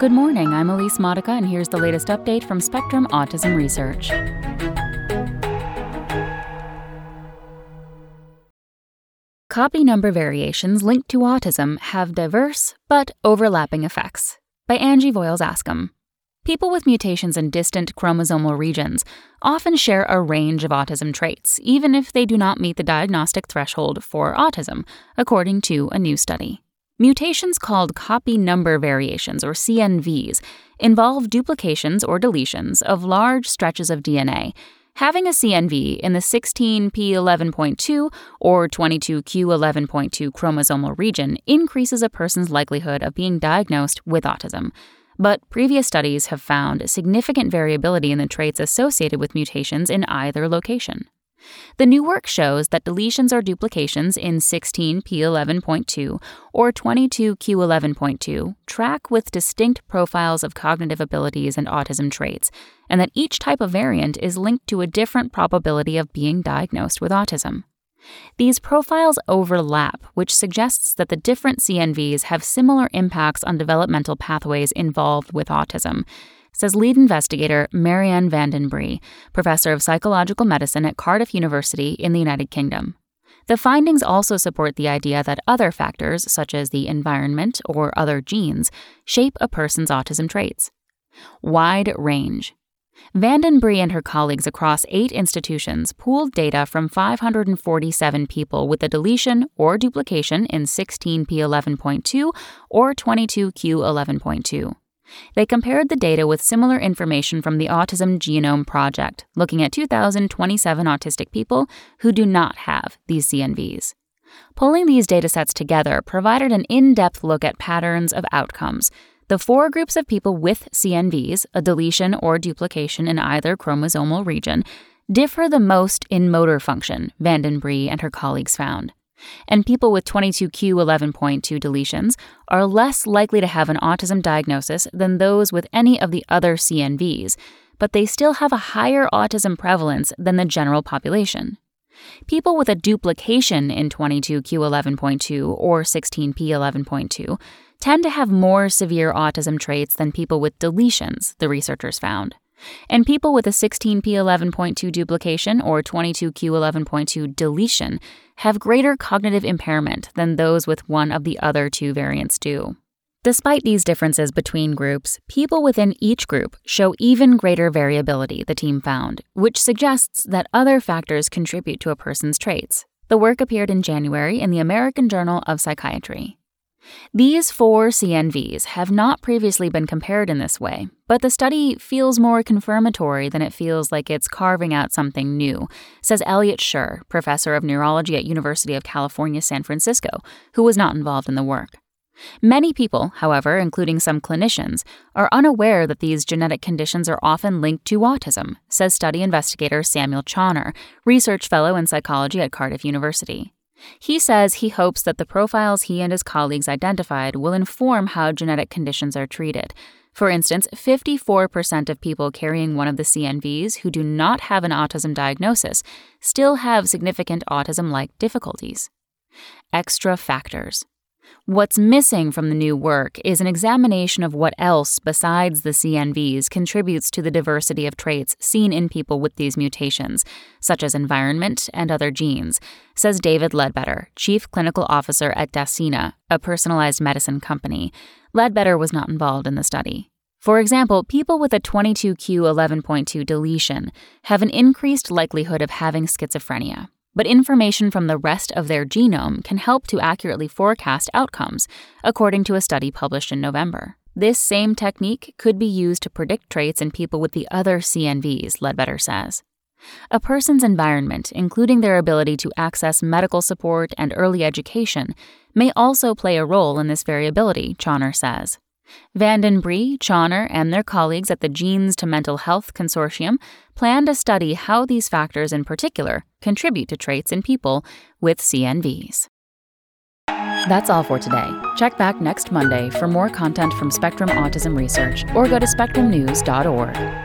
Good morning, I'm Elise Modica, and here's the latest update from Spectrum Autism Research. Copy number variations linked to autism have diverse but overlapping effects, by Angie Voyles Askam. People with mutations in distant chromosomal regions often share a range of autism traits, even if they do not meet the diagnostic threshold for autism, according to a new study. Mutations called copy number variations, or CNVs, involve duplications or deletions of large stretches of DNA. Having a CNV in the 16p11.2 or 22q11.2 chromosomal region increases a person's likelihood of being diagnosed with autism. But previous studies have found significant variability in the traits associated with mutations in either location. The new work shows that deletions or duplications in 16p11.2 or 22q11.2 track with distinct profiles of cognitive abilities and autism traits, and that each type of variant is linked to a different probability of being diagnosed with autism. These profiles overlap, which suggests that the different CNVs have similar impacts on developmental pathways involved with autism, says lead investigator Marianne van den Bree, professor of psychological medicine at Cardiff University in the United Kingdom. The findings also support the idea that other factors, such as the environment or other genes, shape a person's autism traits. Wide range. Van den Bree and her colleagues across 8 institutions pooled data from 547 people with a deletion or duplication in 16p11.2 or 22q11.2. They compared the data with similar information from the Autism Genome Project, looking at 2,027 autistic people who do not have these CNVs. Pulling these datasets together provided an in-depth look at patterns of outcomes. The 4 groups of people with CNVs, a deletion or duplication in either chromosomal region, differ the most in motor function, Van den Bree and her colleagues found. And people with 22q11.2 deletions are less likely to have an autism diagnosis than those with any of the other CNVs, but they still have a higher autism prevalence than the general population. People with a duplication in 22q11.2 or 16p11.2 tend to have more severe autism traits than people with deletions, the researchers found. And people with a 16p11.2 duplication or 22q11.2 deletion have greater cognitive impairment than those with one of the other 2 variants do. Despite these differences between groups, people within each group show even greater variability, the team found, which suggests that other factors contribute to a person's traits. The work appeared in January in the American Journal of Psychiatry. These 4 CNVs have not previously been compared in this way, but the study feels more confirmatory than it feels like it's carving out something new, says Elliot Sherr, professor of neurology at University of California, San Francisco, who was not involved in the work. Many people, however, including some clinicians, are unaware that these genetic conditions are often linked to autism, says study investigator Samuel Chawner, research fellow in psychology at Cardiff University. He says he hopes that the profiles he and his colleagues identified will inform how genetic conditions are treated. For instance, 54% of people carrying one of the CNVs who do not have an autism diagnosis still have significant autism-like difficulties. Extra factors. What's missing from the new work is an examination of what else besides the CNVs contributes to the diversity of traits seen in people with these mutations, such as environment and other genes, says David Ledbetter, chief clinical officer at Dacina, a personalized medicine company. Ledbetter was not involved in the study. For example, people with a 22q11.2 deletion have an increased likelihood of having schizophrenia. But information from the rest of their genome can help to accurately forecast outcomes, according to a study published in November. This same technique could be used to predict traits in people with the other CNVs, Ledbetter says. A person's environment, including their ability to access medical support and early education, may also play a role in this variability, Chawner says. Van den Bree, Chawner, and their colleagues at the Genes to Mental Health Consortium plan to study how these factors in particular contribute to traits in people with CNVs. That's all for today. Check back next Monday for more content from Spectrum Autism Research or go to spectrumnews.org.